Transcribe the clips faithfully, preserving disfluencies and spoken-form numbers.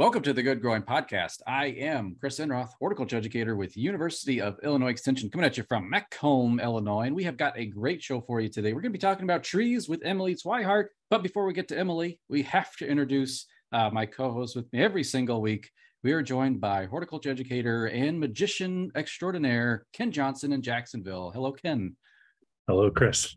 Welcome to the Good Growing Podcast. I am Chris Enroth, horticulture educator with University of Illinois Extension, coming at you from Macomb, Illinois, and we have got a great show for you today. We're going to be talking about trees with Emily Swihart, but before we get to Emily, we have to introduce uh, my co-host with me every single week. We are joined by horticulture educator and magician extraordinaire, Ken Johnson in Jacksonville. Hello, Ken. Hello, Chris.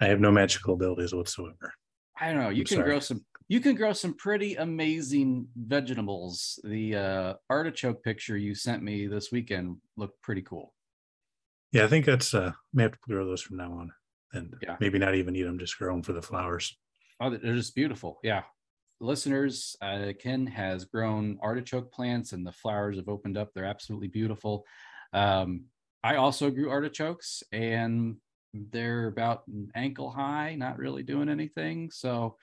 I have no magical abilities whatsoever. I don't know. You I'm can sorry. grow some... You can grow some pretty amazing vegetables. The uh, artichoke picture you sent me this weekend looked pretty cool. Yeah, I think that's, uh, may have to grow those from now on. And yeah. Maybe not even eat them, just grow them for the flowers. Oh, they're just beautiful. Yeah. Listeners, uh, Ken has grown artichoke plants and the flowers have opened up. They're absolutely beautiful. Um, I also grew artichokes and they're about ankle high, not really doing anything. So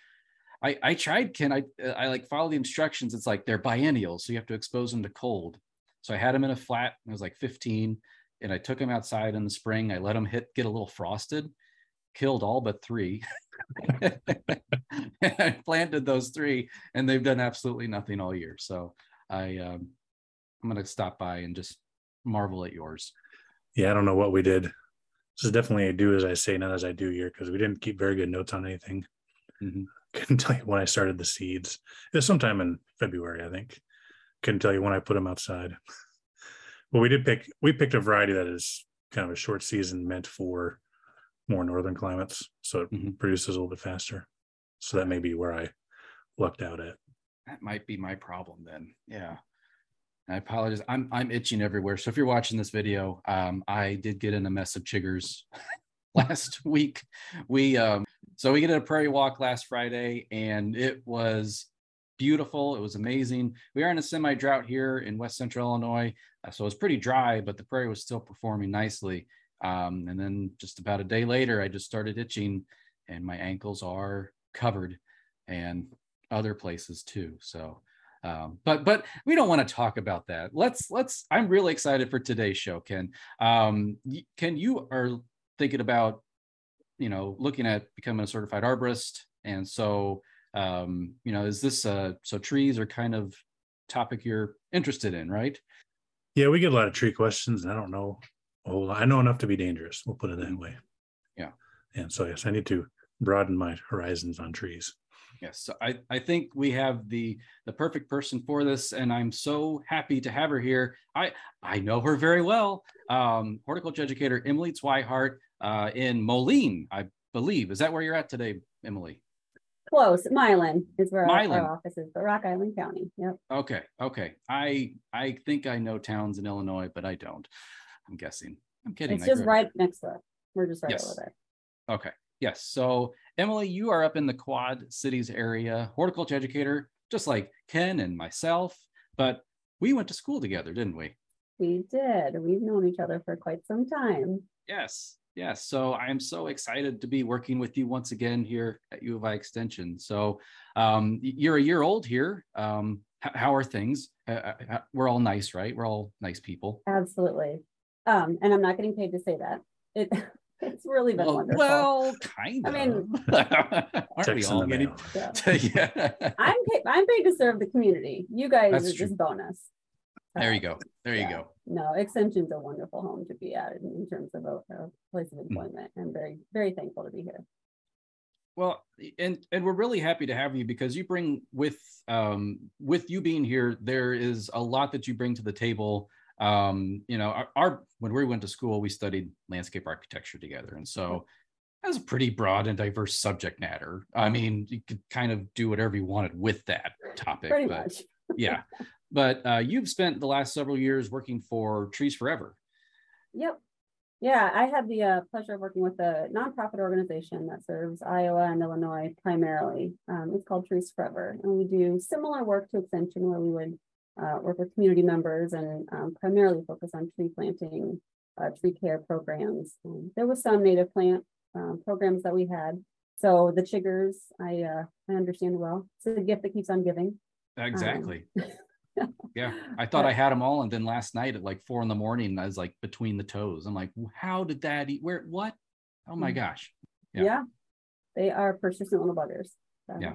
I, I tried, Ken. I I like follow the instructions. It's like they're biennials, so you have to expose them to cold. So I had them in a flat. It was like fifteen, and I took them outside in the spring. I let them hit get a little frosted, killed all but three. I planted those three, and they've done absolutely nothing all year. So I um, I'm gonna stop by and just marvel at yours. Yeah, I don't know what we did. This is definitely a do as I say, not as I do year because we didn't keep very good notes on anything. Mm-hmm. Couldn't tell you when I started the seeds. It was sometime in February, I think. Couldn't tell you when I put them outside. But we did pick, we picked a variety that is kind of a short season meant for more northern climates. So it mm-hmm. produces a little bit faster. So that may be where I lucked out at. That might be my problem then. Yeah. I apologize. I'm I'm itching everywhere. So if you're watching this video, um, I did get in a mess of chiggers last week. We, um, So we did a prairie walk last Friday, and it was beautiful. It was amazing. We are in a semi-drought here in West Central Illinois, so it was pretty dry, but the prairie was still performing nicely. Um, and then just about a day later, I just started itching, and my ankles are covered, and other places too. So, um, but but we don't want to talk about that. Let's let's. I'm really excited for today's show, Ken. Um, Ken, you are thinking about, you know, looking at becoming a certified arborist. And so, um, you know, is this, uh, so trees are kind of topic you're interested in, right? Yeah, we get a lot of tree questions and I don't know a whole lot. I know enough to be dangerous. We'll put it that way. Yeah. And so, yes, I need to broaden my horizons on trees. Yes. So I, I think we have the, the perfect person for this, and I'm so happy to have her here. I, I know her very well. Um, horticulture educator, Emily Swihart. Uh, in Moline, I believe. Is that where you're at today, Emily? Close. Milan is where our, our office is, but Rock Island County. Yep. Okay. Okay. I I think I know towns in Illinois, but I don't. I'm guessing. I'm kidding. It's just right next to it. We're just right yes. over there. Okay. Yes. So, Emily, you are up in the Quad Cities area, horticulture educator, just like Ken and myself, but we went to school together, didn't we? We did. We've known each other for quite some time. Yes. Yes, yeah, so I am so excited to be working with you once again here at U of I Extension. So um, you're a year old here. Um, h- how are things? Uh, uh, we're all nice, right? We're all nice people. Absolutely. Um, and I'm not getting paid to say that. It, it's really been well, wonderful. Well, kind of. I mean, aren't we all getting? So. yeah. I'm paid, I'm paid to serve the community. You guys That's are true. just bonus. There you go. There yeah. you go. No, Extension's a wonderful home to be at in terms of a, a place of employment. Mm-hmm. I'm very, very thankful to be here. Well, and and we're really happy to have you because you bring with um, with you being here, there is a lot that you bring to the table. Um, you know, our, our when we went to school, we studied landscape architecture together, and so that was a pretty broad and diverse subject matter. I mean, you could kind of do whatever you wanted with that topic. Pretty but, much. yeah. But uh, you've spent the last several years working for Trees Forever. Yep. Yeah, I had the uh, pleasure of working with a nonprofit organization that serves Iowa and Illinois primarily. Um, it's called Trees Forever. And we do similar work to Extension where we would uh, work with community members and um, primarily focus on tree planting, uh, tree care programs. Um, there was some native plant um, programs that we had. So the chiggers, I, uh, I understand well. It's a gift that keeps on giving. Exactly. Um, Yeah, I thought I had them all, and then last night at like four in the morning, I was like between the toes. I'm like, how did that eat? Where? What? Oh my gosh! Yeah, yeah, they are persistent little buggers. So. Yeah,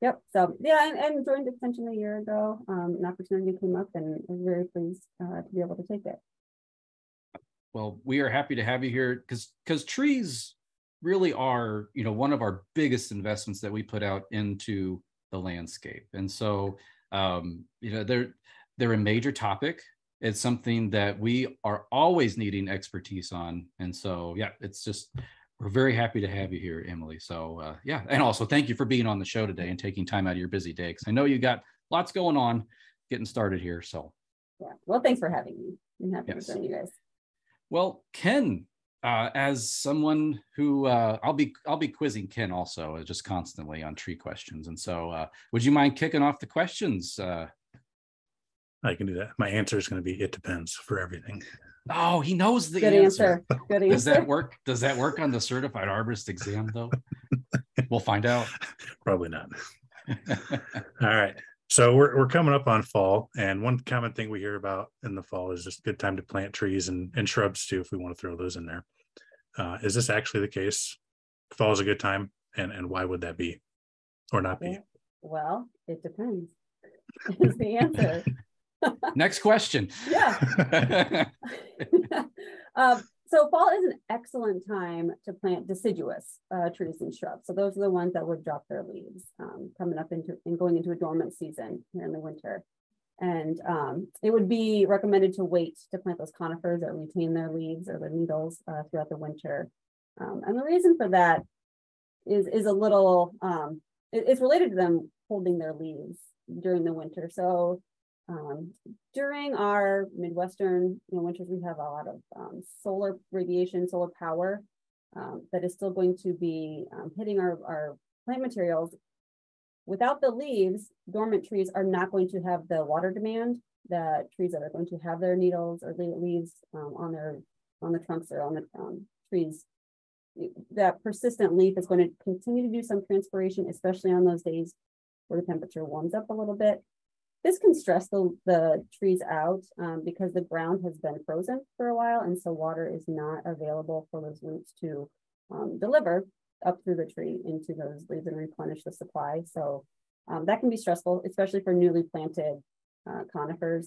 Yep. So yeah, and, and joined Extension a year ago. Um, an opportunity came up, and I was very pleased uh, to be able to take it. Well, we are happy to have you here because because trees really are, you know, one of our biggest investments that we put out into the landscape, and so um, you know they're they're a major topic. It's something that we are always needing expertise on, and so yeah, it's just. We're very happy to have you here, Emily. So uh, yeah, and also thank you for being on the show today and taking time out of your busy day, because I know you got lots going on getting started here. So yeah, well, thanks for having me. I'm happy yes. to join you guys. Well, Ken, uh, as someone who uh, I'll be I'll be quizzing Ken also uh, just constantly on tree questions, and so uh, would you mind kicking off the questions? Uh, I can do that. My answer is going to be it depends for everything. Oh, he knows the Good answer. answer. Good Does answer. that work? Does that work on the certified arborist exam though? We'll find out. Probably not. All right. So we're we're coming up on fall, and one common thing we hear about in the fall is just good time to plant trees and, and shrubs too, if we want to throw those in there. Uh, is this actually the case? Fall is a good time, and and why would that be, or not be? Well, it depends. Is the answer. Next question. Yeah. uh, so fall is an excellent time to plant deciduous uh, trees and shrubs. So those are the ones that would drop their leaves um, coming up into and going into a dormant season here in the winter. And um, it would be recommended to wait to plant those conifers that retain their leaves or their needles uh, throughout the winter. Um, and the reason for that is is a little um, it, it's related to them holding their leaves during the winter. So Um, during our Midwestern you know, winters, we have a lot of um, solar radiation, solar power um, that is still going to be um, hitting our, our plant materials. Without the leaves, dormant trees are not going to have the water demand that trees that are going to have their needles or leaves um, on their on the trunks or on the um, trees. That persistent leaf is going to continue to do some transpiration, especially on those days where the temperature warms up a little bit. This can stress the, the trees out um, because the ground has been frozen for a while, and so water is not available for those roots to um, deliver up through the tree into those leaves and replenish the supply. So um, that can be stressful, especially for newly planted uh, conifers.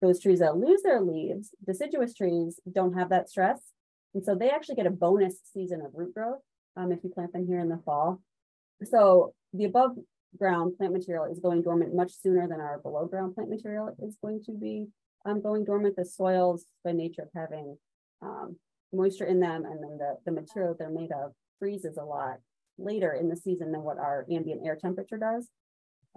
Those trees that lose their leaves, deciduous trees, don't have that stress, and so they actually get a bonus season of root growth um, if you plant them here in the fall. So the above ground plant material is going dormant much sooner than our below ground plant material is going to be um, going dormant. The soils, by nature of having um, moisture in them, and then the, the material they're made of freezes a lot later in the season than what our ambient air temperature does.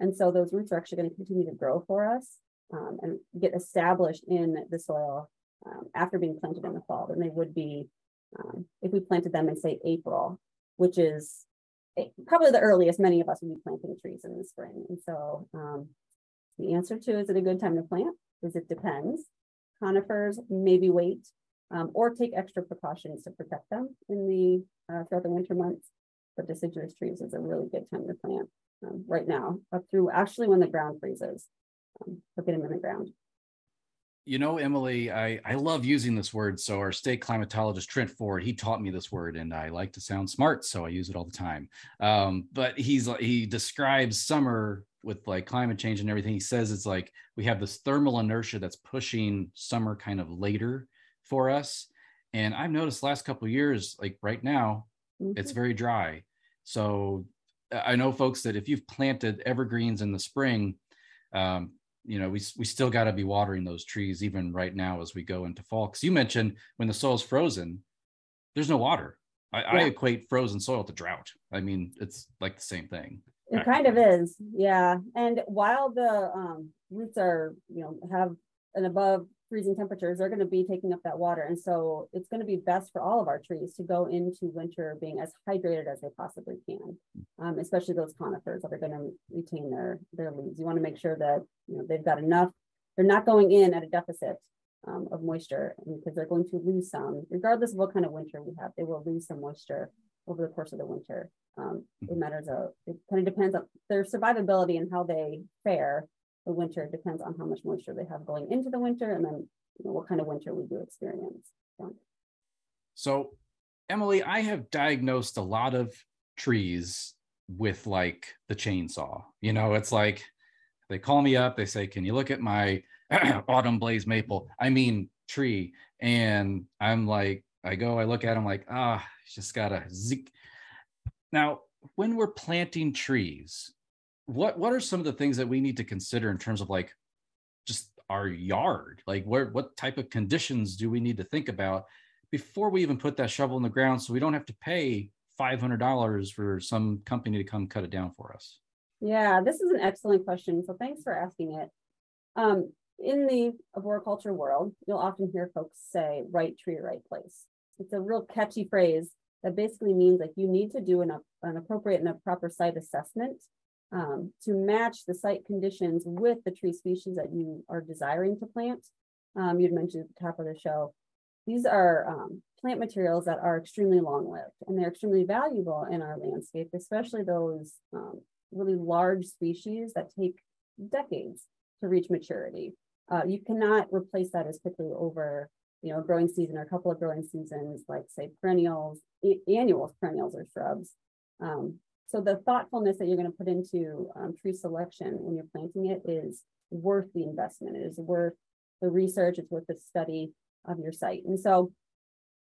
And so those roots are actually going to continue to grow for us um, and get established in the soil um, after being planted in the fall than they would be um, if we planted them in, say, April, which is It, probably the earliest many of us would be planting trees in the spring. And so um, the answer to, is it a good time to plant? Is it depends. Conifers, maybe wait um, or take extra precautions to protect them in the uh, throughout the winter months. But deciduous trees is a really good time to plant um, right now, up through actually when the ground freezes. Um, put them in the ground. You know, Emily, I, I love using this word. So our state climatologist, Trent Ford, he taught me this word, and I like to sound smart, so I use it all the time. Um, but he's he describes summer with like climate change and everything. He says it's like we have this thermal inertia that's pushing summer kind of later for us. And I've noticed the last couple of years, like right now, mm-hmm. it's very dry. So I know, folks, that if you've planted evergreens in the spring, um, you know, we we still got to be watering those trees even right now as we go into fall. Because you mentioned when the soil's frozen, there's no water. I, yeah. I equate frozen soil to drought. I mean, it's like the same thing. It actually. kind of is, yeah. And while the um, roots are, you know, have an above freezing temperatures, they're going to be taking up that water. And so it's going to be best for all of our trees to go into winter being as hydrated as they possibly can, um, especially those conifers that are going to retain their, their leaves. You want to make sure that, you know, they've got enough, they're not going in at a deficit um, of moisture, because they're going to lose some, regardless of what kind of winter we have, they will lose some moisture over the course of the winter. Um, it matters, a, it kind of depends on their survivability and how they fare. The winter depends on how much moisture they have going into the winter, and then you know, what kind of winter we do experience. So. so, Emily, I have diagnosed a lot of trees with like the chainsaw. You know, it's like they call me up, they say, can you look at my autumn blaze maple, I mean tree? And I'm like, I go, I look at them like, ah, oh, just got a zeke. Now, when we're planting trees, what, what are some of the things that we need to consider in terms of like just our yard? Like where, what type of conditions do we need to think about before we even put that shovel in the ground, so we don't have to pay five hundred dollars for some company to come cut it down for us? Yeah, this is an excellent question. So thanks for asking it. Um, in the arboriculture world, you'll often hear folks say, right tree, right place. It's a real catchy phrase that basically means like you need to do an, an appropriate and a proper site assessment um, to match the site conditions with the tree species that you are desiring to plant. Um, you'd mentioned at the top of the show, these are um, plant materials that are extremely long-lived, and they're extremely valuable in our landscape, especially those um, really large species that take decades to reach maturity. Uh, you cannot replace that as quickly over, you know, a growing season or a couple of growing seasons, like say perennials, a- annuals, perennials or shrubs. Um, so the thoughtfulness that you're going to put into um, tree selection when you're planting it is worth the investment. It is worth the research. It's worth the study of your site. And so,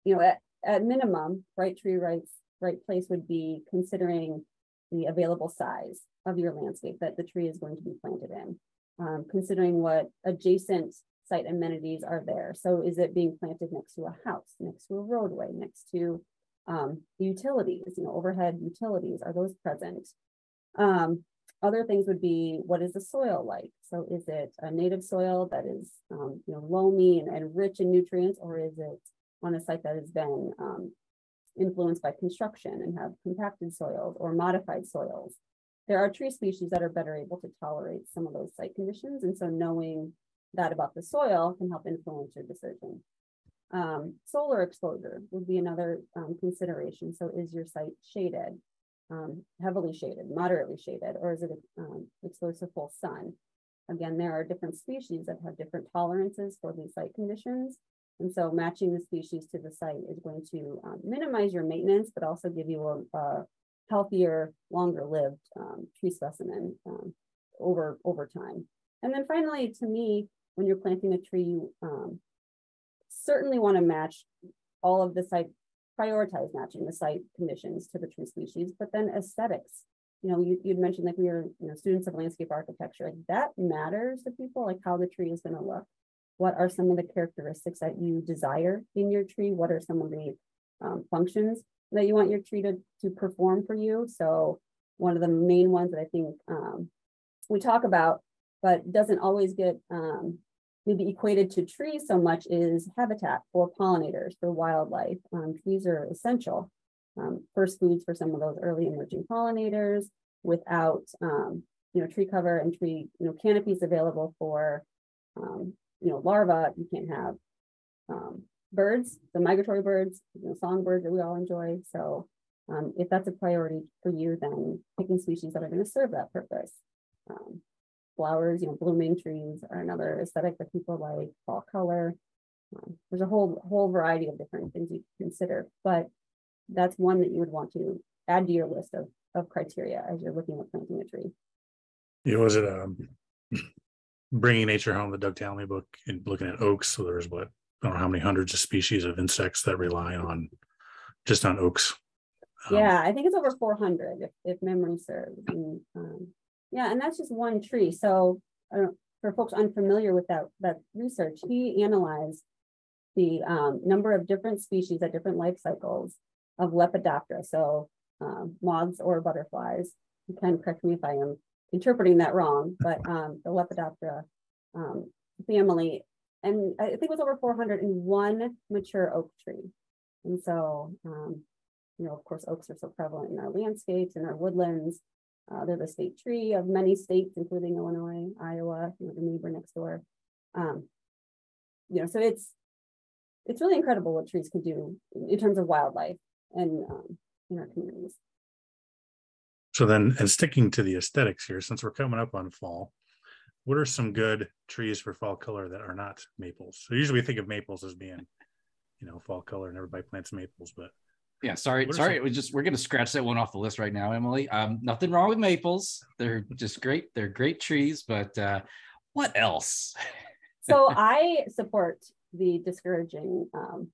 you know, at, at minimum, right tree, right, right place would be considering the available size of your landscape that the tree is going to be planted in. Um, considering what adjacent site amenities are there. So is it being planted next to a house, next to a roadway, next to um, utilities, you know, overhead utilities, are those present? Um, other things would be, what is the soil like? So is it a native soil that is um, you know, loamy and, and rich in nutrients, or is it on a site that has been um, influenced by construction and have compacted soils or modified soils? There are tree species that are better able to tolerate some of those site conditions. And so knowing that about the soil can help influence your decision. Um, solar exposure would be another um, consideration. So is your site shaded, um, heavily shaded, moderately shaded, or is it um, exposed to full sun? Again, there are different species that have different tolerances for these site conditions. And so matching the species to the site is going to um, minimize your maintenance, but also give you a, a healthier, longer-lived um, tree specimen um, over, over time. And then finally, to me, when you're planting a tree, you um, certainly want to match all of the site, prioritize matching the site conditions to the tree species, but then aesthetics. You know, you, you'd mentioned like we were, you know, students of landscape architecture, like that matters to people, like how the tree is going to look. What are some of the characteristics that you desire in your tree? What are some of the um, functions that you want your tree to, to perform for you? So one of the main ones that I think um, we talk about, but doesn't always get um, maybe equated to trees so much, is habitat for pollinators, for wildlife. Um, trees are essential um, first foods for some of those early emerging pollinators. Without um, you know, tree cover and tree you know, canopies available for um, you know, larvae, you can't have um, birds, the migratory birds, you know, songbirds that we all enjoy. So um, if that's a priority for you, then picking species that are going to serve that purpose. Um, flowers, you know, blooming trees are another aesthetic that people like, fall color. Um, there's a whole, whole variety of different things you can consider, but that's one that you would want to add to your list of, of criteria as you're looking at planting a tree. Yeah, was it um, Bringing Nature Home, the Doug Tallamy book, and looking at oaks, so there's what, I don't know how many hundreds of species of insects that rely on just on oaks. Um, yeah, I think it's over four hundred if, if memory serves. And, um, yeah, and that's just one tree. So uh, for folks unfamiliar with that, that research, he analyzed the um, number of different species at different life cycles of Lepidoptera, so um, moths or butterflies. You can correct me if I am interpreting that wrong, but um, the Lepidoptera um, family. And I think it was over four hundred one mature oak tree. And so, um, you know, of course, oaks are so prevalent in our landscapes and our woodlands. Uh, they're the state tree of many states, including Illinois, Iowa, you know, the neighbor next door. Um, you know, so it's it's really incredible what trees can do in terms of wildlife and um, in our communities. So then, and sticking to the aesthetics here, since we're coming up on fall, what are some good trees for fall color that are not maples? So usually we think of maples as being, you know, fall color and everybody plants maples, but Yeah, sorry, what sorry. It was just we're gonna scratch that one off the list right now, Emily. Um, nothing wrong with maples. They're just great. They're great trees, but uh, what else? So I support the discouraging um,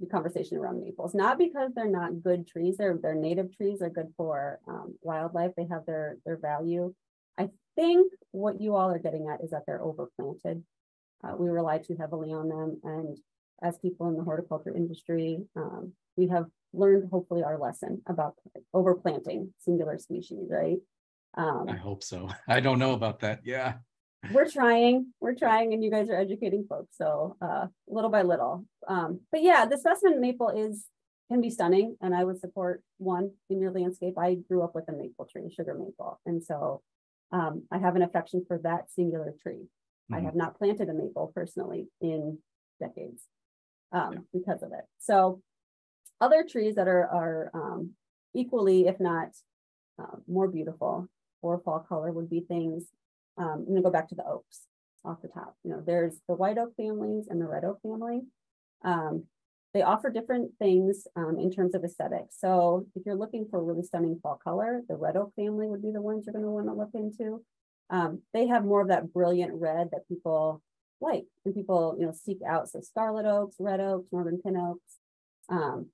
the conversation around maples, not because they're not good trees. They're they're native trees. They're good for um, wildlife. They have their their value. I think what you all are getting at is that they're overplanted. Uh, we rely too heavily on them, and as people in the horticulture industry, um, we have learned hopefully our lesson about overplanting singular species, right? Um, I hope so. I don't know about that. Yeah. We're trying, we're trying, and you guys are educating folks. So uh, little by little. Um, but yeah, the specimen maple is, can be stunning, and I would support one in your landscape. I grew up with a maple tree, sugar maple. And so um, I have an affection for that singular tree. Mm-hmm. I have not planted a maple personally in decades um, yeah. because of it. So other trees that are, are um, equally, if not uh, more beautiful for fall color would be things, um, I'm gonna go back to the oaks off the top. You know, there's the white oak families and the red oak family. Um, they offer different things um, in terms of aesthetics. So if you're looking for really stunning fall color, the red oak family would be the ones you're gonna wanna look into. Um, they have more of that brilliant red that people like and people, you know, seek out. So scarlet oaks, red oaks, northern pin oaks. Um,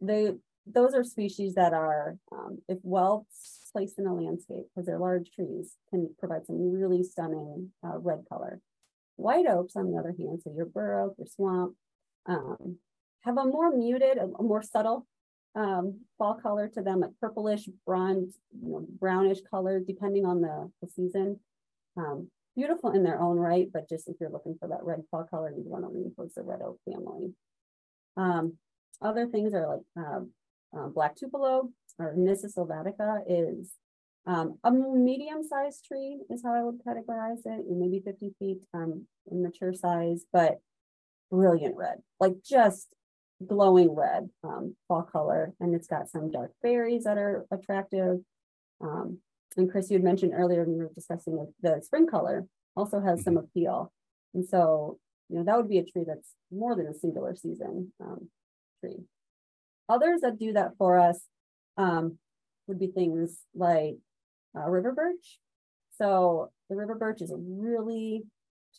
They, those are species that are, um, if well placed in a landscape, because they're large trees, can provide some really stunning uh, red color. White oaks, on the other hand, so your bur oak, your swamp, um, have a more muted, a more subtle um, fall color to them, like purplish, bronze, you know, brownish color, depending on the, the season. Um, beautiful in their own right, but just if you're looking for that red fall color, you'd want to lean towards the red oak family. Um, Other things are like uh, uh, black tupelo or Nyssa sylvatica is um, a medium-sized tree is how I would categorize it, maybe fifty feet um, in mature size, but brilliant red, like just glowing red um, fall color. And it's got some dark berries that are attractive. Um, and Chris, you had mentioned earlier when we were discussing the, the spring color also has some appeal. And so, you know, that would be a tree that's more than a singular season. Um, Tree. Others that do that for us um, would be things like uh, river birch. So the river birch is a really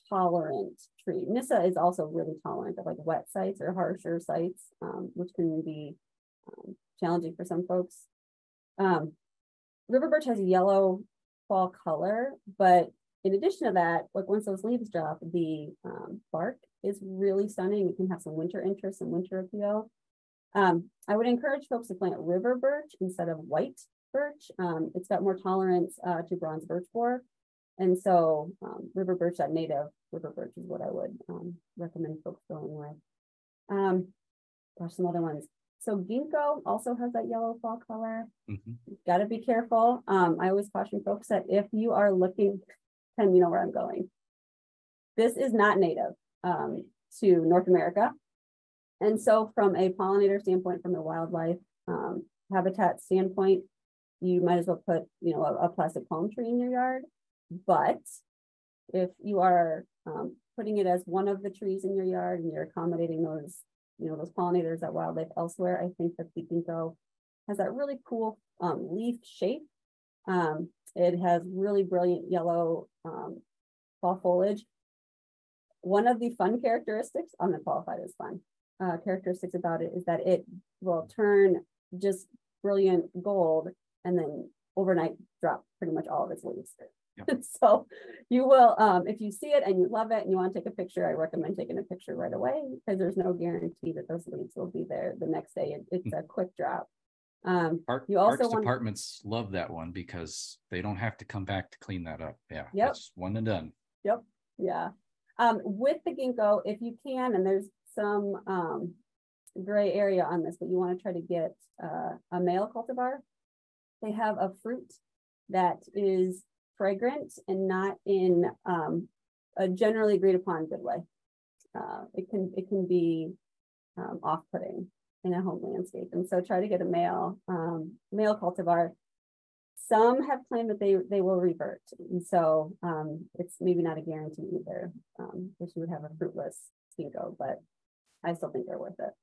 tolerant tree. Nyssa is also really tolerant of like wet sites or harsher sites, um, which can be um, challenging for some folks. Um, river birch has a yellow fall color, but in addition to that, like once those leaves drop, the um, bark is really stunning. You can have some winter interest and winter appeal. Um, I would encourage folks to plant river birch instead of white birch. Um, it's got more tolerance uh, to bronze birch borer. And so um, river birch, that native river birch is what I would um, recommend folks going with. Um, gosh, some other ones. So ginkgo also has that yellow fall color. Mm-hmm. You've got to be careful. Um, I always caution folks that if you are looking, and you know where I'm going, this is not native um, to North America. And so from a pollinator standpoint, from a wildlife um, habitat standpoint, you might as well put, you know, a, a plastic palm tree in your yard. But if you are um, putting it as one of the trees in your yard and you're accommodating those, you know, those pollinators, that wildlife elsewhere, I think that the ginkgo has that really cool um, leaf shape. Um, It has really brilliant yellow um, fall foliage. One of the fun characteristics, I'm going to qualify it as fun, uh, characteristics about it is that it will turn just brilliant gold and then overnight drop pretty much all of its leaves. Yep. So you will, um, if you see it and you love it and you want to take a picture, I recommend taking a picture right away because there's no guarantee that those leaves will be there the next day. It, it's a quick drop. Um, Park, you also parks want... departments love that one because they don't have to come back to clean that up. Yeah, yep. That's one and done. Yep, yeah. Um, with the ginkgo, if you can, and there's some um, gray area on this, but you want to try to get uh, a male cultivar. They have a fruit that is fragrant and not in um, a generally agreed upon good way. Uh, it can it can be um, off-putting in a home landscape. And so try to get a male um, male cultivar. Some have claimed that they, they will revert. And so um, it's maybe not a guarantee either um, if you would have a fruitless ginkgo, but I still think they're worth it.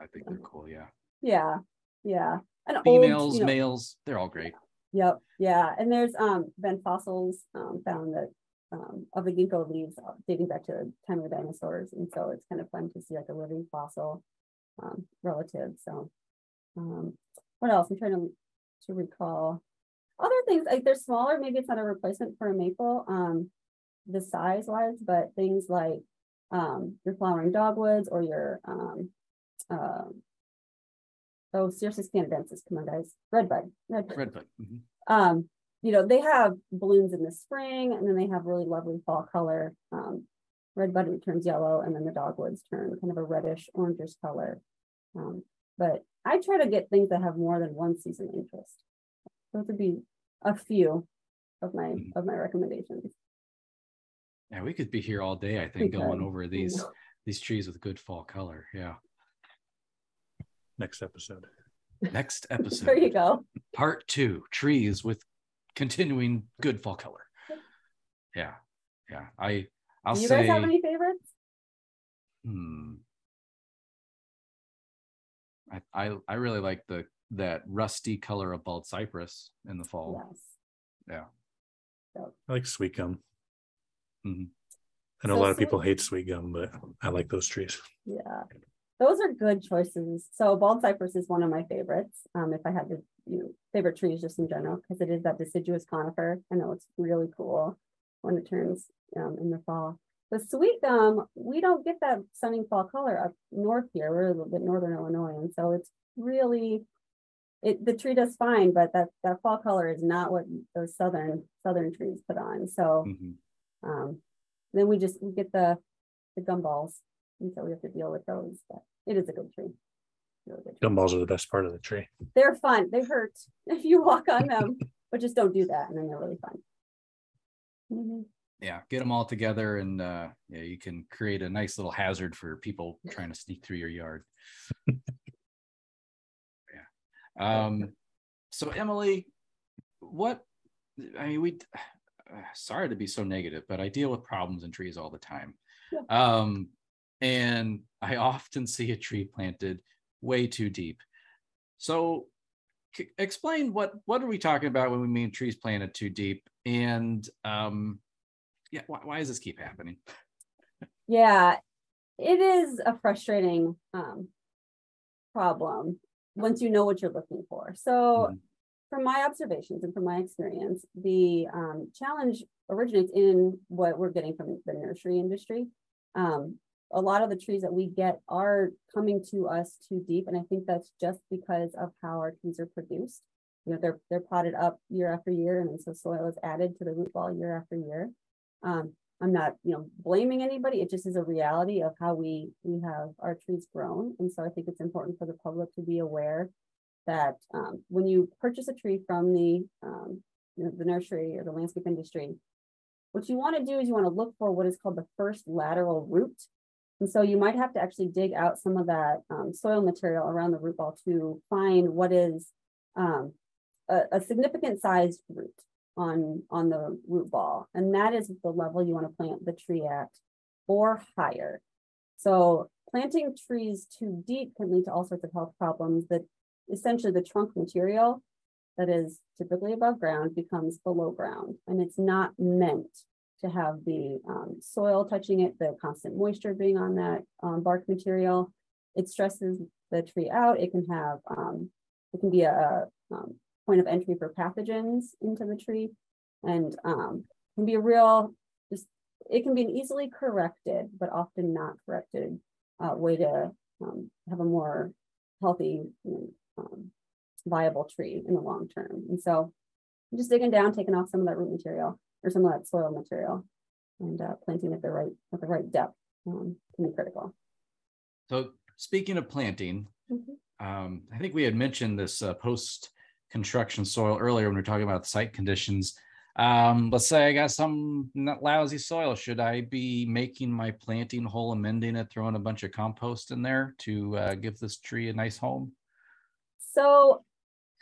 I think they're cool. Yeah. Yeah. Yeah. And females, old, you know, males, they're all great. Yep. Yeah. And there's um, been fossils um, found that um, of the ginkgo leaves dating back to the time of the dinosaurs. And so it's kind of fun to see like a living fossil um, relative. So um, what else? I'm trying to, to recall other things. Like they're smaller. Maybe it's not a replacement for a maple, um, the size wise, but things like um, your flowering dogwoods or your um, uh, Oh, Cercis canadensis, come on, guys. Redbud. Redbud. Redbud. Mm-hmm. Um, you know, they have blooms in the spring, and then they have really lovely fall color. Um, redbud turns yellow, and then the dogwoods turn kind of a reddish, orangish color. Um, but I try to get things that have more than one season interest. Those would be a few of my mm-hmm. of my recommendations. Yeah, we could be here all day, I think, because, going over these you know. these trees with good fall color. Yeah. Next episode. Next episode. There you go. Part two, trees with continuing good fall color. Yeah. Yeah. I, I'll say. Do you guys have any favorites? Hmm. I, I, I really like the, that rusty color of bald cypress in the fall. Yes. Yeah. So. I like sweetgum. Mm-hmm. I know so a lot of people hate sweetgum, but I like those trees. Yeah. Those are good choices. So bald cypress is one of my favorites. Um, if I had to, you know, favorite trees just in general, because it is that deciduous conifer. I know it's really cool when it turns um, in the fall. The sweetgum, we don't get that stunning fall color up north here. We're a little bit northern Illinois, and so it's really, it the tree does fine, but that that fall color is not what those southern southern trees put on. So mm-hmm. um, then we just we get the the gumballs, and so we have to deal with those. But it is a good tree. Really good tree. Gumballs are the best part of the tree. They're fun. They hurt if you walk on them, but just don't do that. And then they're really fun. Mm-hmm. Yeah. Get them all together. And uh, yeah, you can create a nice little hazard for people trying to sneak through your yard. yeah. Um, so Emily, what, I mean, we, uh, sorry to be so negative, but I deal with problems in trees all the time. Yeah. Um, And I often see a tree planted way too deep. So c- explain what, what are we talking about when we mean trees planted too deep? And um, yeah, wh- why does this keep happening? Yeah, it is a frustrating um, problem once you know what you're looking for. So mm-hmm. from my observations and from my experience, the um, challenge originates in what we're getting from the nursery industry. Um, A lot of the trees that we get are coming to us too deep. And I think that's just because of how our trees are produced. You know, they're they're potted up year after year. And so soil is added to the root ball year after year. Um, I'm not, you know, blaming anybody. It just is a reality of how we, we have our trees grown. And so I think it's important for the public to be aware that um, when you purchase a tree from the, um, you know, the nursery or the landscape industry, what you want to do is you want to look for what is called the first lateral root. And so you might have to actually dig out some of that um, soil material around the root ball to find what is um, a, a significant sized root on, on the root ball. And that is the level you want to plant the tree at or higher. So planting trees too deep can lead to all sorts of health problems that essentially the trunk material that is typically above ground becomes below ground, and it's not meant to have the um, soil touching it, the constant moisture being on that um, bark material. It stresses the tree out. It can have, um, it can be a, a um, point of entry for pathogens into the tree, and um, can be a real, just, it can be an easily corrected, but often not corrected uh, way to um, have a more healthy, you know, um, viable tree in the long term. And so I'm just digging down, taking off some of that root material or some of that soil material, and uh, planting at the right at the right depth um, can be critical. So speaking of planting, mm-hmm. um, I think we had mentioned this uh, post-construction soil earlier when we were talking about the site conditions. Um, let's say I got some lousy soil. Should I be making my planting hole, amending it, throwing a bunch of compost in there to uh, give this tree a nice home? So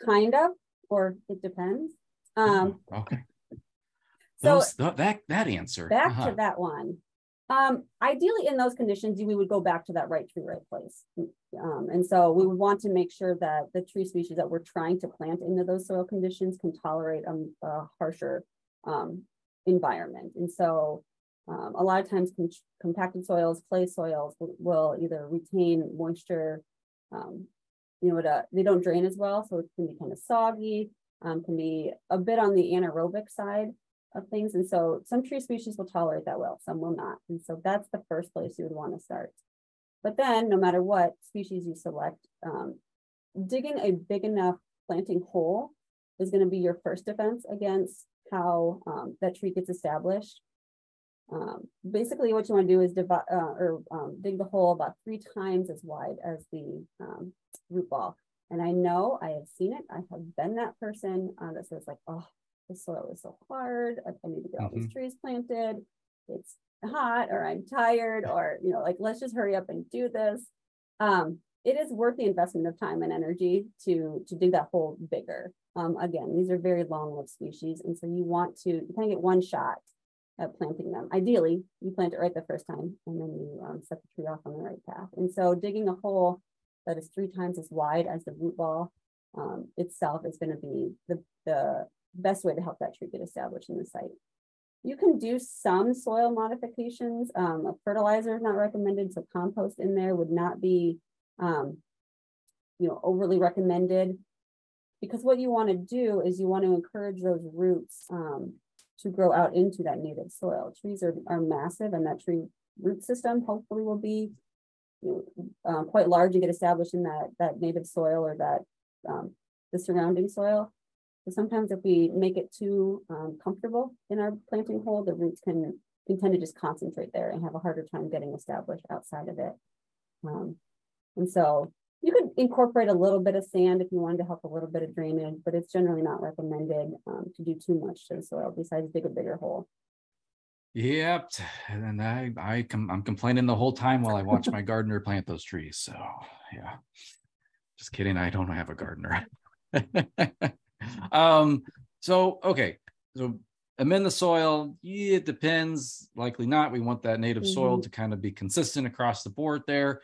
kind of, or it depends. Um, okay. So those, that that answer back uh-huh. to that one. Um, ideally, in those conditions, we would go back to that right tree, right place Um, and so we would want to make sure that the tree species that we're trying to plant into those soil conditions can tolerate a, a harsher um, environment. And so um, a lot of times com compacted soils, clay soils will either retain moisture, um, you know, to, they don't drain as well. So it can be kind of soggy, um, can be a bit on the anaerobic side of things. And so some tree species will tolerate that well, some will not. And so that's the first place you would want to start. But then no matter what species you select, um, digging a big enough planting hole is going to be your first defense against how um, that tree gets established. Um, basically what you want to do is divide, uh, or um, dig the hole about three times as wide as the um, root ball. And I know I have seen it. I have been that person uh, that says like, oh, the soil is so hard. I need to get all mm-hmm. these trees planted. It's hot, or I'm tired, or, you know, like, let's just hurry up and do this. Um, it is worth the investment of time and energy to, to dig that hole bigger. Um, again, these are very long-lived species. And so you want to, you kind of get one shot at planting them. Ideally, you plant it right the first time, and then you um, set the tree off on the right path. And so digging a hole that is three times as wide as the root ball um, itself is going to be the, the best way to help that tree get established in the site. You can do some soil modifications. Um, a fertilizer is not recommended, so compost in there would not be, um, you know, overly recommended, because what you want to do is you want to encourage those roots um, to grow out into that native soil. Trees are, are massive, and that tree root system hopefully will be you know, um, quite large and get established in that, that native soil, or that um, the surrounding soil. Sometimes if we make it too um, comfortable in our planting hole, the roots can, can tend to just concentrate there and have a harder time getting established outside of it. Um, and so you could incorporate a little bit of sand if you wanted to help a little bit of drainage, but it's generally not recommended um, to do too much to the soil besides dig a bigger hole. Yep. And I, I com I'm complaining the whole time while I watch my gardener plant those trees. So yeah, just kidding. I don't have a gardener. Um, so, okay. So amend the soil. Yeah, it depends. Likely not. We want that native mm-hmm. soil to kind of be consistent across the board there.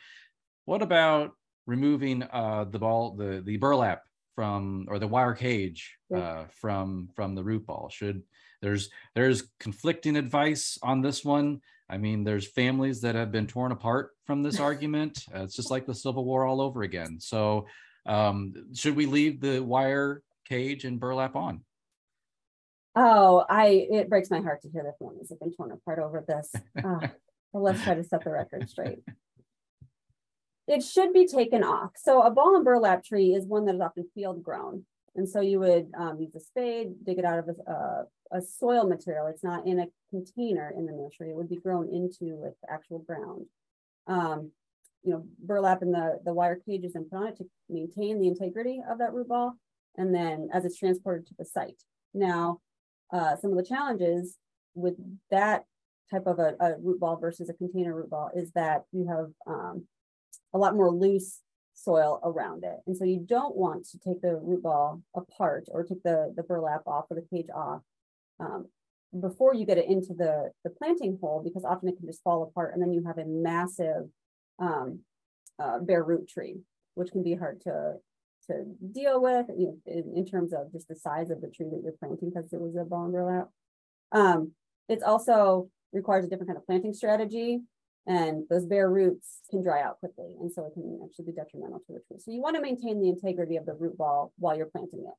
What about removing, uh, the ball, the, the burlap from, or the wire cage, yeah. uh, from, from the root ball? Should there's, there's conflicting advice on this one. I mean, there's families that have been torn apart from this argument. Uh, it's just like the Civil War all over again. So, um, should we leave the wire cage and burlap on? Oh, I it breaks my heart to hear that families have been torn apart over this. uh, well, let's try to set the record straight. It should be taken off. So a ball and burlap tree is one that is often field grown, and so you would um, use a spade, dig it out of a, a, a soil material. It's not in a container in the nursery. It would be grown into with actual ground. Um, you know, burlap and the the wire cages and put on it to maintain the integrity of that root ball, and then as it's transported to the site. Now, uh, some of the challenges with that type of a, a root ball versus a container root ball is that you have um, a lot more loose soil around it. And so you don't want to take the root ball apart or take the, the burlap off or the cage off um, before you get it into the, the planting hole, because often it can just fall apart, and then you have a massive um, uh, bare root tree, which can be hard to to deal with in, in terms of just the size of the tree that you're planting, because it was a ball and burlap. Um, it's also requires a different kind of planting strategy, and those bare roots can dry out quickly. And so it can actually be detrimental to the tree. So you want to maintain the integrity of the root ball while you're planting it.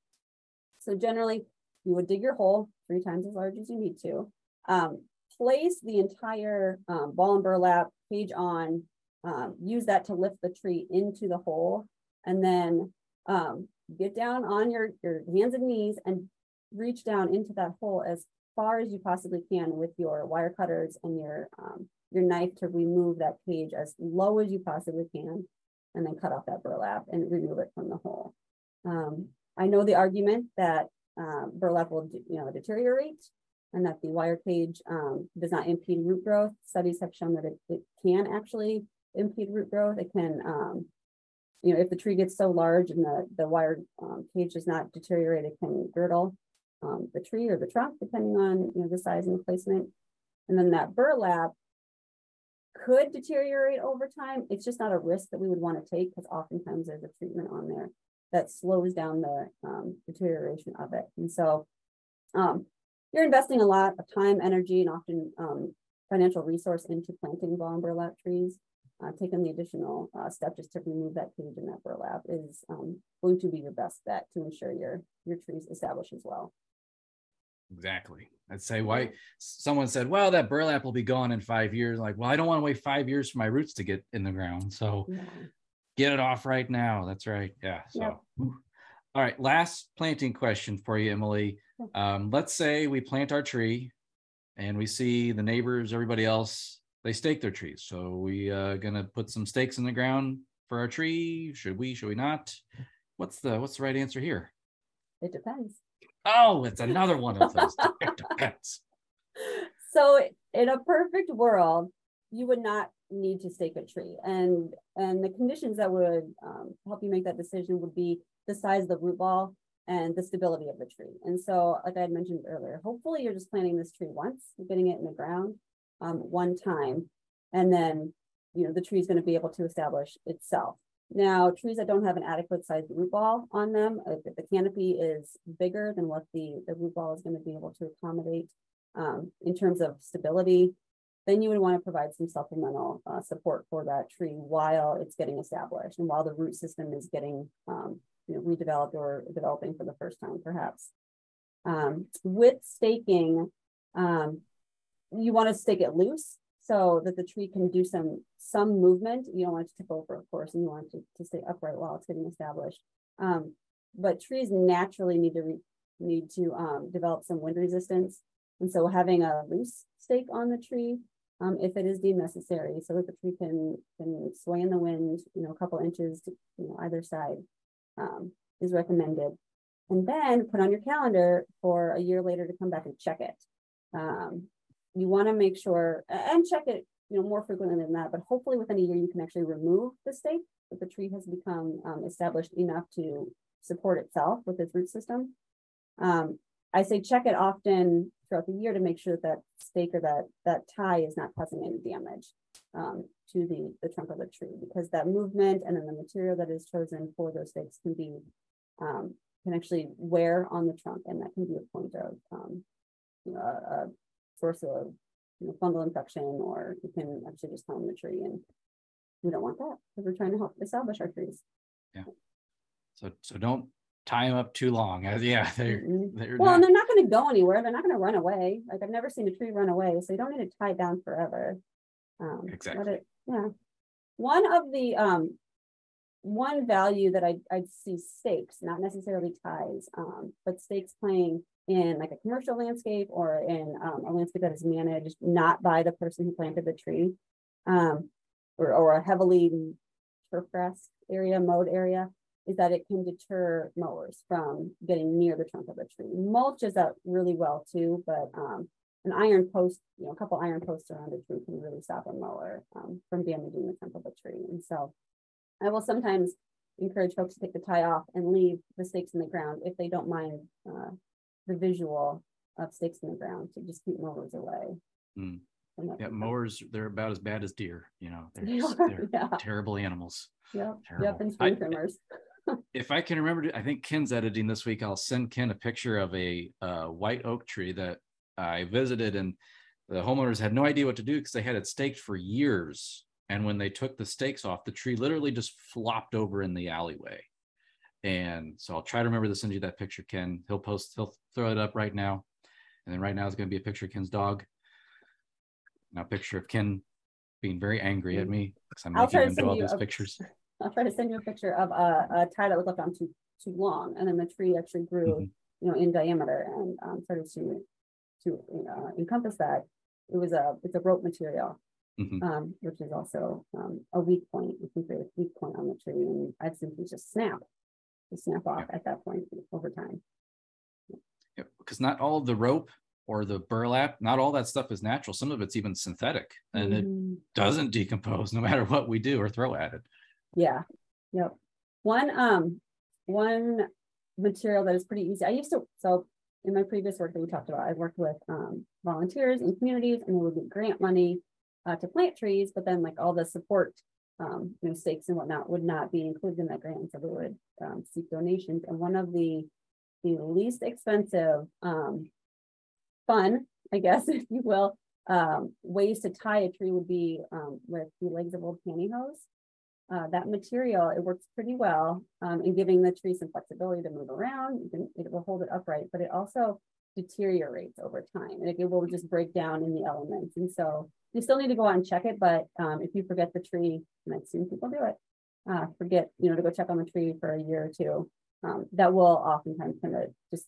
So generally you would dig your hole three times as large as you need to, um, place the entire um, ball and burlap cage on, um, use that to lift the tree into the hole, and then Um, get down on your, your hands and knees and reach down into that hole as far as you possibly can with your wire cutters and your, um, your knife to remove that cage as low as you possibly can, and then cut off that burlap and remove it from the hole. Um, I know the argument that um, burlap will you know, deteriorate, and that the wire cage um, does not impede root growth. Studies have shown that it, it can actually impede root growth. It can um, You know, if the tree gets so large and the, the wire um, cage does not deteriorate, it can girdle um, the tree or the trunk, depending on you know, the size and the placement. And then that burlap could deteriorate over time. It's just not a risk that we would want to take, because oftentimes there's a treatment on there that slows down the um, deterioration of it. And so um, you're investing a lot of time, energy, and often um, financial resource into planting balm burlap trees. Uh, taking the additional uh, step just to remove that cage and that burlap is um, going to be your best bet to ensure your your trees establish as well. Exactly. I'd say why someone said, well, that burlap will be gone in five years. Like, well, I don't want to wait five years for my roots to get in the ground. So yeah. Get it off right now. That's right. Yeah. So, yep. All right. Last planting question for you, Emily. Um, let's say we plant our tree and we see the neighbors, everybody else, they stake their trees. So we uh, going to put some stakes in the ground for our tree. Should we, should we not? What's the, what's the right answer here? It depends. Oh, it's another one of those. It depends. So in a perfect world, you would not need to stake a tree. And, and the conditions that would um, help you make that decision would be the size of the root ball and the stability of the tree. And so, like I had mentioned earlier, hopefully you're just planting this tree once, you're getting it in the ground um, one time, and then, you know, the tree is going to be able to establish itself. Now, trees that don't have an adequate sized root ball on them, if the canopy is bigger than what the, the root ball is going to be able to accommodate um, in terms of stability, then you would want to provide some supplemental uh, support for that tree while it's getting established and while the root system is getting um, you know, redeveloped or developing for the first time, perhaps. Um, with staking, um, you want to stake it loose, so that the tree can do some some movement. You don't want it to tip over, of course, and you want it to, to stay upright while it's getting established. Um, but trees naturally need to re, need to um, develop some wind resistance, and so having a loose stake on the tree, um, if it is deemed necessary, so that the tree can can sway in the wind, you know, a couple inches, to, you know, either side, um, is recommended. And then put on your calendar for a year later to come back and check it. Um, You want to make sure and check it, you know, more frequently than that, but hopefully within a year, you can actually remove the stake that the tree has become um, established enough to support itself with its root system. Um, I say check it often throughout the year to make sure that that stake or that, that tie is not causing any damage um, to the, the trunk of the tree, because that movement and then the material that is chosen for those stakes can be, um, can actually wear on the trunk, and that can be a point of, um, you know, a, a source of, you know, fungal infection, or you can actually just harm the tree, and we don't want that because we're trying to help establish our trees. Yeah. So so don't tie them up too long. Yeah. They're, they're well, not... and they're not going to go anywhere. They're not going to run away. Like, I've never seen a tree run away, so you don't need to tie it down forever. Um, exactly. Let it, yeah. One of the um, one value that I I see stakes, not necessarily ties, um, but stakes playing in like a commercial landscape, or in um, a landscape that is managed not by the person who planted the tree, um, or, or a heavily turfgrass area, mowed area, is that it can deter mowers from getting near the trunk of the tree. Mulch is out really well too, but um, an iron post, you know, a couple iron posts around a tree can really stop a mower um, from damaging the trunk of a tree. And so I will sometimes encourage folks to take the tie off and leave the stakes in the ground if they don't mind uh, the visual of sticks in the ground, to just keep mowers away. Mm. Yeah, mowers, they're about as bad as deer, you know, they're, they just, they're yeah. terrible animals. Yep, terrible. Yep, and spring trimmers. If I can remember, I think Ken's editing this week, I'll send Ken a picture of a uh, white oak tree that I visited, and the homeowners had no idea what to do because they had it staked for years. And when they took the stakes off, the tree literally just flopped over in the alleyway. And so I'll try to remember to send you that picture, Ken. He'll post, he'll throw it up right now. And then right now it's going to be a picture of Ken's dog. Now, a picture of Ken being very angry at me because I'm making him do all these a, pictures. I'll try to send you a picture of a, a tie that was left on too too long, and then the tree actually grew, mm-hmm. you know, in diameter and um, started to to uh, encompass that. It was a it's a rope material. Mm-hmm. Um, which is also um, a weak point. You can create a weak point on the tree, and I've simply just snapped. snap off yep. at that point over time. Yep. Because not all the rope or the burlap, not all that stuff is natural. Some of it's even synthetic, and mm. it doesn't decompose no matter what we do or throw at it. Yeah. Yep. One um one material that is pretty easy. I used to, so in my previous work that we talked about, I worked with um volunteers and communities, and we would get grant money uh, to plant trees, but then like all the support um, you know, stakes and whatnot would not be included in that grant, so we would um, seek donations. And one of the the least expensive, um, fun, I guess, if you will, um, ways to tie a tree would be um, with the legs of old pantyhose. Uh, that material, it works pretty well um, in giving the tree some flexibility to move around. You can, it will hold it upright, but it also deteriorates over time. And it will just break down in the elements. And so you still need to go out and check it. But um, if you forget the tree, and I've seen people do it, uh, forget, you know, to go check on the tree for a year or two, um, that will oftentimes kind of just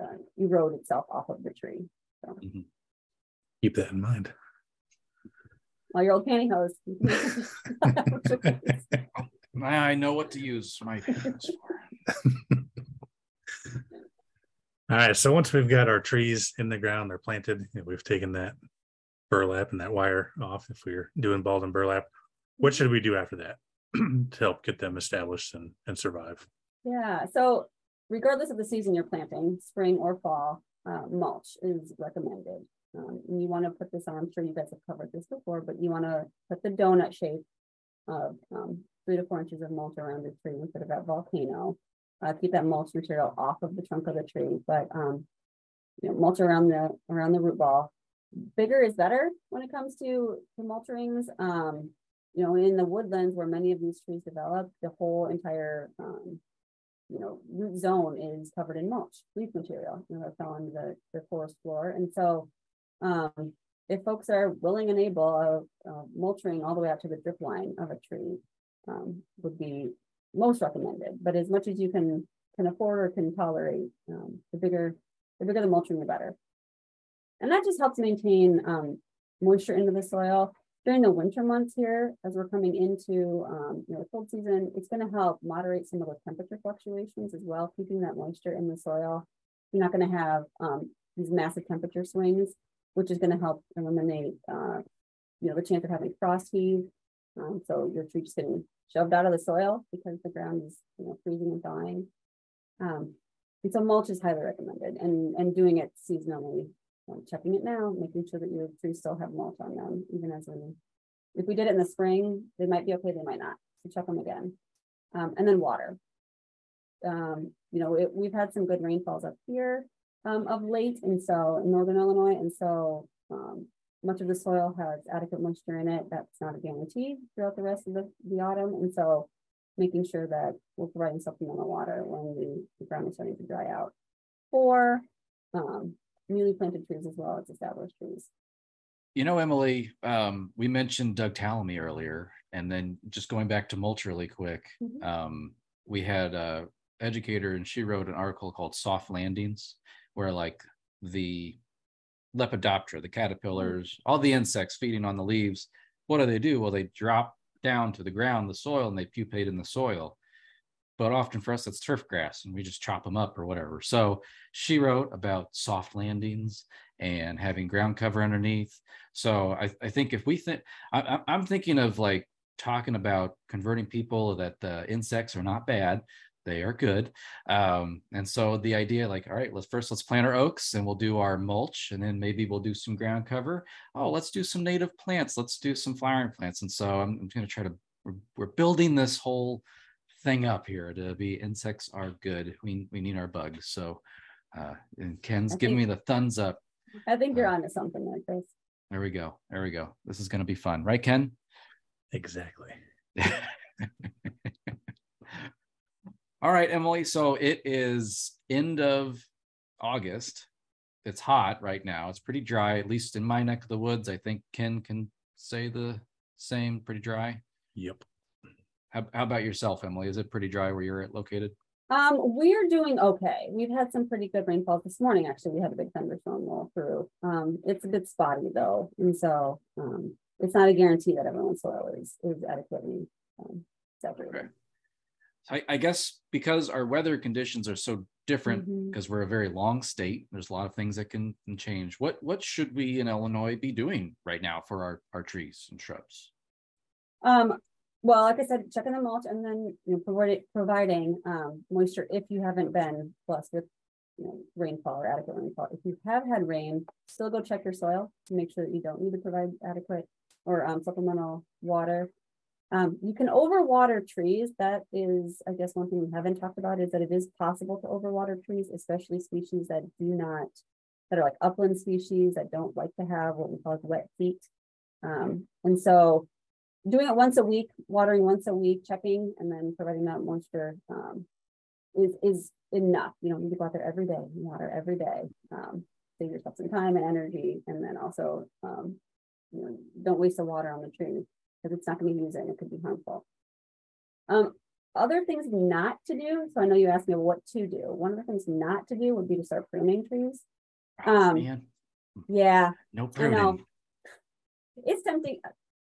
uh, erode itself off of the tree. So. Mm-hmm. Keep that in mind. Well, your old pantyhose. I know what to use my pantyhose for. All right. So once we've got our trees in the ground, they're planted, and we've taken that burlap and that wire off, if we're doing bald and burlap, what should we do after that to help get them established and, and survive? Yeah. So regardless of the season you're planting, spring or fall, uh, mulch is recommended. Um, and you want to put this on, I'm sure you guys have covered this before, but you want to put the donut shape of um, three to four inches of mulch around the tree instead of that volcano. Uh, keep that mulch material off of the trunk of the tree, but um, you know, mulch around the around the root ball. Bigger is better when it comes to, to mulch rings. Um, you know, in the woodlands where many of these trees develop, the whole entire um, you know root zone is covered in mulch, leaf material, you know, that fell onto the, the forest floor, and so. Um, if folks are willing and able, uh, uh, mulching all the way out to the drip line of a tree um, would be most recommended. But as much as you can can afford or can tolerate, um, the bigger the bigger the mulching, the better. And that just helps maintain um, moisture into the soil during the winter months here, as we're coming into um, you know the cold season. It's going to help moderate some of the temperature fluctuations as well, keeping that moisture in the soil. You're not going to have um, these massive temperature swings, which is going to help eliminate, uh, you know, the chance of having frost heave. Um, so your tree just getting shoved out of the soil because the ground is, you know, freezing and thawing. Um, and so mulch is highly recommended, and, and doing it seasonally, um, checking it now, making sure that your trees still have mulch on them, even as we, if we did it in the spring, they might be okay, they might not. So check them again. Um, and then water. Um, you know, it, we've had some good rainfalls up here. Um, of late, and so in northern Illinois, and so um, much of the soil has adequate moisture in it. That's not a guarantee throughout the rest of the, the autumn, and so making sure that we're providing supplemental water when the, the ground is starting to dry out for um, newly planted trees as well as established trees. You know, Emily, um, we mentioned Doug Tallamy earlier, and then just going back to mulch really quick, mm-hmm. um, we had an educator, and she wrote an article called Soft Landings, where like the Lepidoptera, the caterpillars, all the insects feeding on the leaves, what do they do? Well, they drop down to the ground, the soil, and they pupate in the soil. But often for us, it's turf grass, and we just chop them up or whatever. So she wrote about soft landings and having ground cover underneath. So I, I think if we think, I, I'm thinking of like talking about converting people that the insects are not bad. They are good. Um, and so the idea, like, all right, let's first let's plant our oaks, and we'll do our mulch, and then maybe we'll do some ground cover. Oh, let's do some native plants. Let's do some flowering plants. And so I'm, I'm going to try to, we're, we're building this whole thing up here to be insects are good. We, we need our bugs. So, uh, and Ken's I giving think, me the thumbs up. I think you're uh, onto something like this. There we go. There we go. This is going to be fun. Right, Ken? Exactly. All right, Emily, so it is end of August. It's hot right now. It's pretty dry, at least in my neck of the woods. I think Ken can say the same, pretty dry. Yep. How, how about yourself, Emily? Is it pretty dry where you're located? Um, we're doing okay. We've had some pretty good rainfall this morning, actually. We had a big thunderstorm roll through. Um, it's a bit spotty, though, and so um, it's not a guarantee that everyone's soil is, is adequately um, separated. Okay. I, I guess because our weather conditions are so different, because mm-hmm. we're a very long state, there's a lot of things that can, can change. What what should we in Illinois be doing right now for our, our trees and shrubs? Um, well, like I said, checking the mulch, and then you know, provide, providing um, moisture if you haven't been blessed with you know, rainfall or adequate rainfall. If you have had rain, still go check your soil to make sure that you don't need to provide adequate or um, supplemental water. Um, you can overwater trees. That is, I guess, one thing we haven't talked about, is that it is possible to overwater trees, especially species that do not, that are like upland species that don't like to have what we call wet feet. Um, and so doing it once a week, watering once a week, checking, and then providing that moisture um, is, is enough. You don't need to go out there every day, water every day. Um, save yourself some time and energy, and then also um, you know, don't waste the water on the tree, because it's not going to use it and it could be harmful. Um, other things not to do. So I know you asked me what to do. One of the things not to do would be to start pruning trees. Um, oh, man. Yeah. No pruning. I know. It's tempting.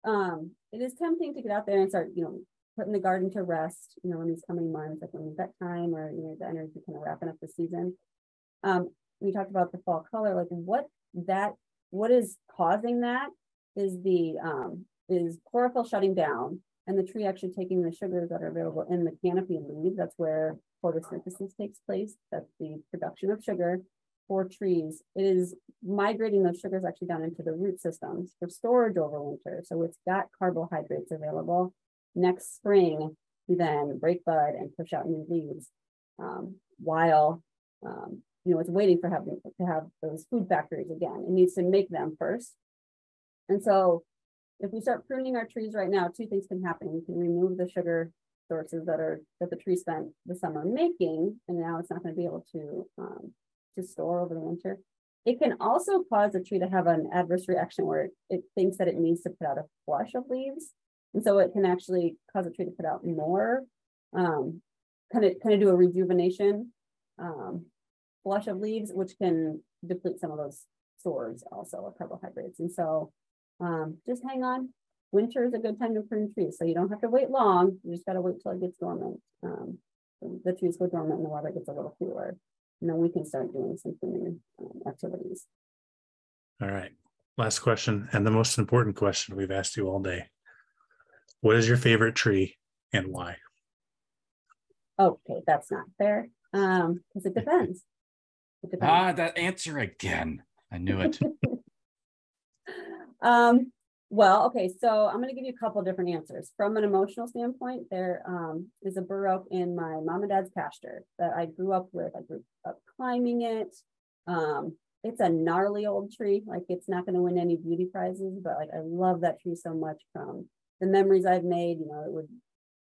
Um, it is tempting to get out there and start, you know, putting the garden to rest, you know, in these coming months, like when we've got time, or, you know, the energy kind of wrapping up the season. Um, we talked about the fall color, like what that, what is causing that is the, um, is chlorophyll shutting down and the tree actually taking the sugars that are available in the canopy leaves. That's where photosynthesis takes place. That's the production of sugar for trees. It is migrating those sugars actually down into the root systems for storage over winter. So it's got carbohydrates available. Next spring, we then break bud and push out new leaves um, while, um, you know, it's waiting for having to have those food factories again. It needs to make them first. And so if we start pruning our trees right now, two things can happen. We can remove the sugar sources that are that the tree spent the summer making, and now it's not going to be able to um, to store over the winter. It can also cause a tree to have an adverse reaction where it, it thinks that it needs to put out a flush of leaves, and so it can actually cause a tree to put out more, um, kind of kind of do a rejuvenation um, flush of leaves, which can deplete some of those stores also of carbohydrates, and so. Um, just hang on. Winter is a good time to prune trees, so you don't have to wait long. You just got to wait till it gets dormant. Um, the trees go dormant and the water gets a little cooler, and then we can start doing some pruning um, activities. All right. Last question, and the most important question we've asked you all day. What is your favorite tree and why? Okay, that's not fair, because um, it depends. It depends. Ah, that answer again. I knew it. Um, well, okay, so I'm going to give you a couple different answers. From an emotional standpoint, there um, is a bur oak in my mom and dad's pasture that I grew up with. I grew up climbing it. Um, it's a gnarly old tree. Like, it's not going to win any beauty prizes, but like, I love that tree so much from the memories I've made. You know, it would,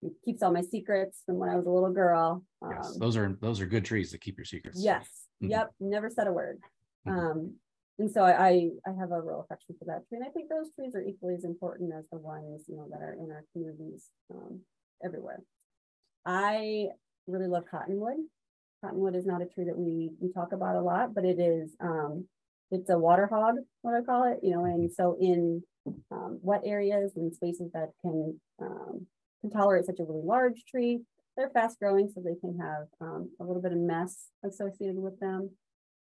it keeps all my secrets from when I was a little girl. Um, yes, those are, those are good trees that keep your secrets. Yes. Mm-hmm. Yep. Never said a word. Mm-hmm. Um, And so I, I have a real affection for that tree. And I think those trees are equally as important as the ones, you know, that are in our communities um, everywhere. I really love cottonwood. Cottonwood is not a tree that we, we talk about a lot, but it is, um, it's a water hog, what I call it, you know, and so in um, wet areas and spaces that can, um, can tolerate such a really large tree, they're fast growing, so they can have um, a little bit of mess associated with them.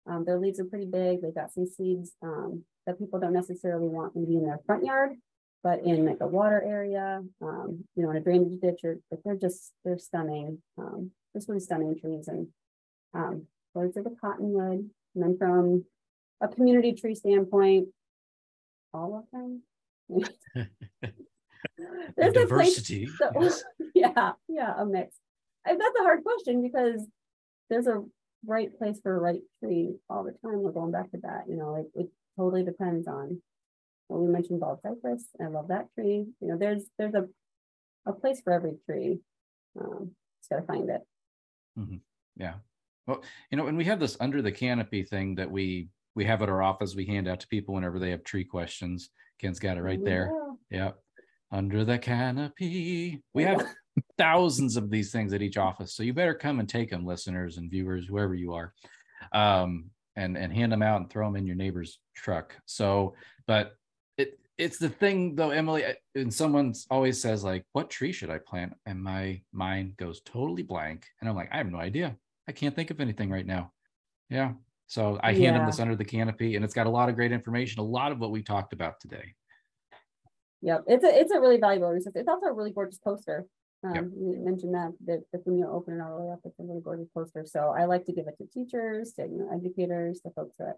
Um, their leaves are pretty big. They've got some seeds um, that people don't necessarily want maybe in their front yard, but in like a water area, um, you know, in a drainage ditch, or but they're just, they're stunning. Um, just really stunning trees. And um, birds of the cottonwood. And then from a community tree standpoint, all of them. There's the diversity. Place, so, yes. Yeah, yeah, a mix. And that's a hard question, because there's a right place for a right tree all the time. We're going back to that, you know, like it totally depends on what we mentioned. Bald cypress, I love that tree. You know, there's there's a a place for every tree. Um just gotta find it. Mm-hmm. Yeah, well, you know, and we have this Under the Canopy thing that we we have at our office. We hand out to people whenever they have tree questions. Ken's got it right there. Yeah. Yep, Under the Canopy. We have thousands of these things at each office, so you better come and take them, listeners and viewers, whoever you are, um and and hand them out and throw them in your neighbor's truck. So, but it it's the thing though, Emily, and someone always says like, what tree should I plant, and my mind goes totally blank, and I'm like, I have no idea, I can't think of anything right now. Yeah, so I yeah. hand them this Under the Canopy, and it's got a lot of great information, a lot of what we talked about today. Yep, it's a it's a really valuable resource. It's also a really gorgeous poster. Um, yep. You mentioned that that when you open it all the way up, it's a really gorgeous poster. So I like to give it to teachers, to, you know, educators, to folks that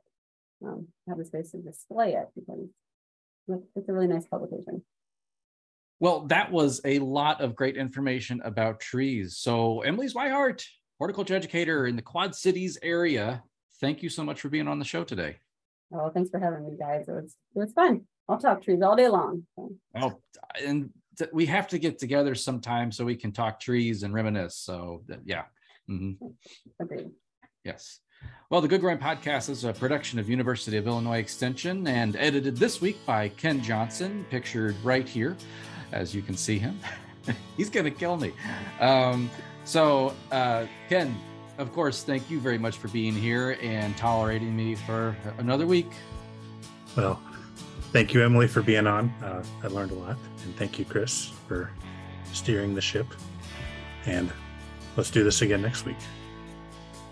um, have a space to display it, because it's a really nice publication. Well, that was a lot of great information about trees. So Emily Swihart, horticulture educator in the Quad Cities area, thank you so much for being on the show today. Oh, thanks for having me, guys. It was, it was fun. I'll talk trees all day long. So. Oh, and th- we have to get together sometime so we can talk trees and reminisce. So th- yeah. Mm-hmm. Agreed. Yes. Well, the Good Growing Podcast is a production of University of Illinois Extension and edited this week by Ken Johnson, pictured right here, as you can see him. He's going to kill me. Um, so uh, Ken, of course, thank you very much for being here and tolerating me for another week. Well, thank you, Emily, for being on. Uh, I learned a lot. And thank you, Chris, for steering the ship. And let's do this again next week.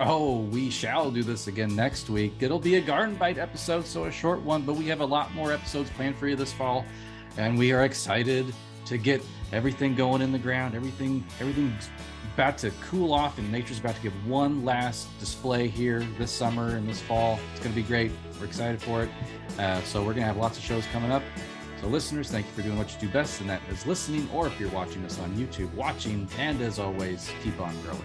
Oh, we shall do this again next week. It'll be a Garden Bite episode, so a short one, but we have a lot more episodes planned for you this fall. And we are excited to get everything going in the ground. Everything, everything's about to cool off and nature's about to give one last display here this summer and this fall. It's going to be great. We're excited for it. Uh, so we're going to have lots of shows coming up. So listeners, thank you for doing what you do best, and that is listening, or if you're watching us on YouTube, watching, and as always, keep on growing.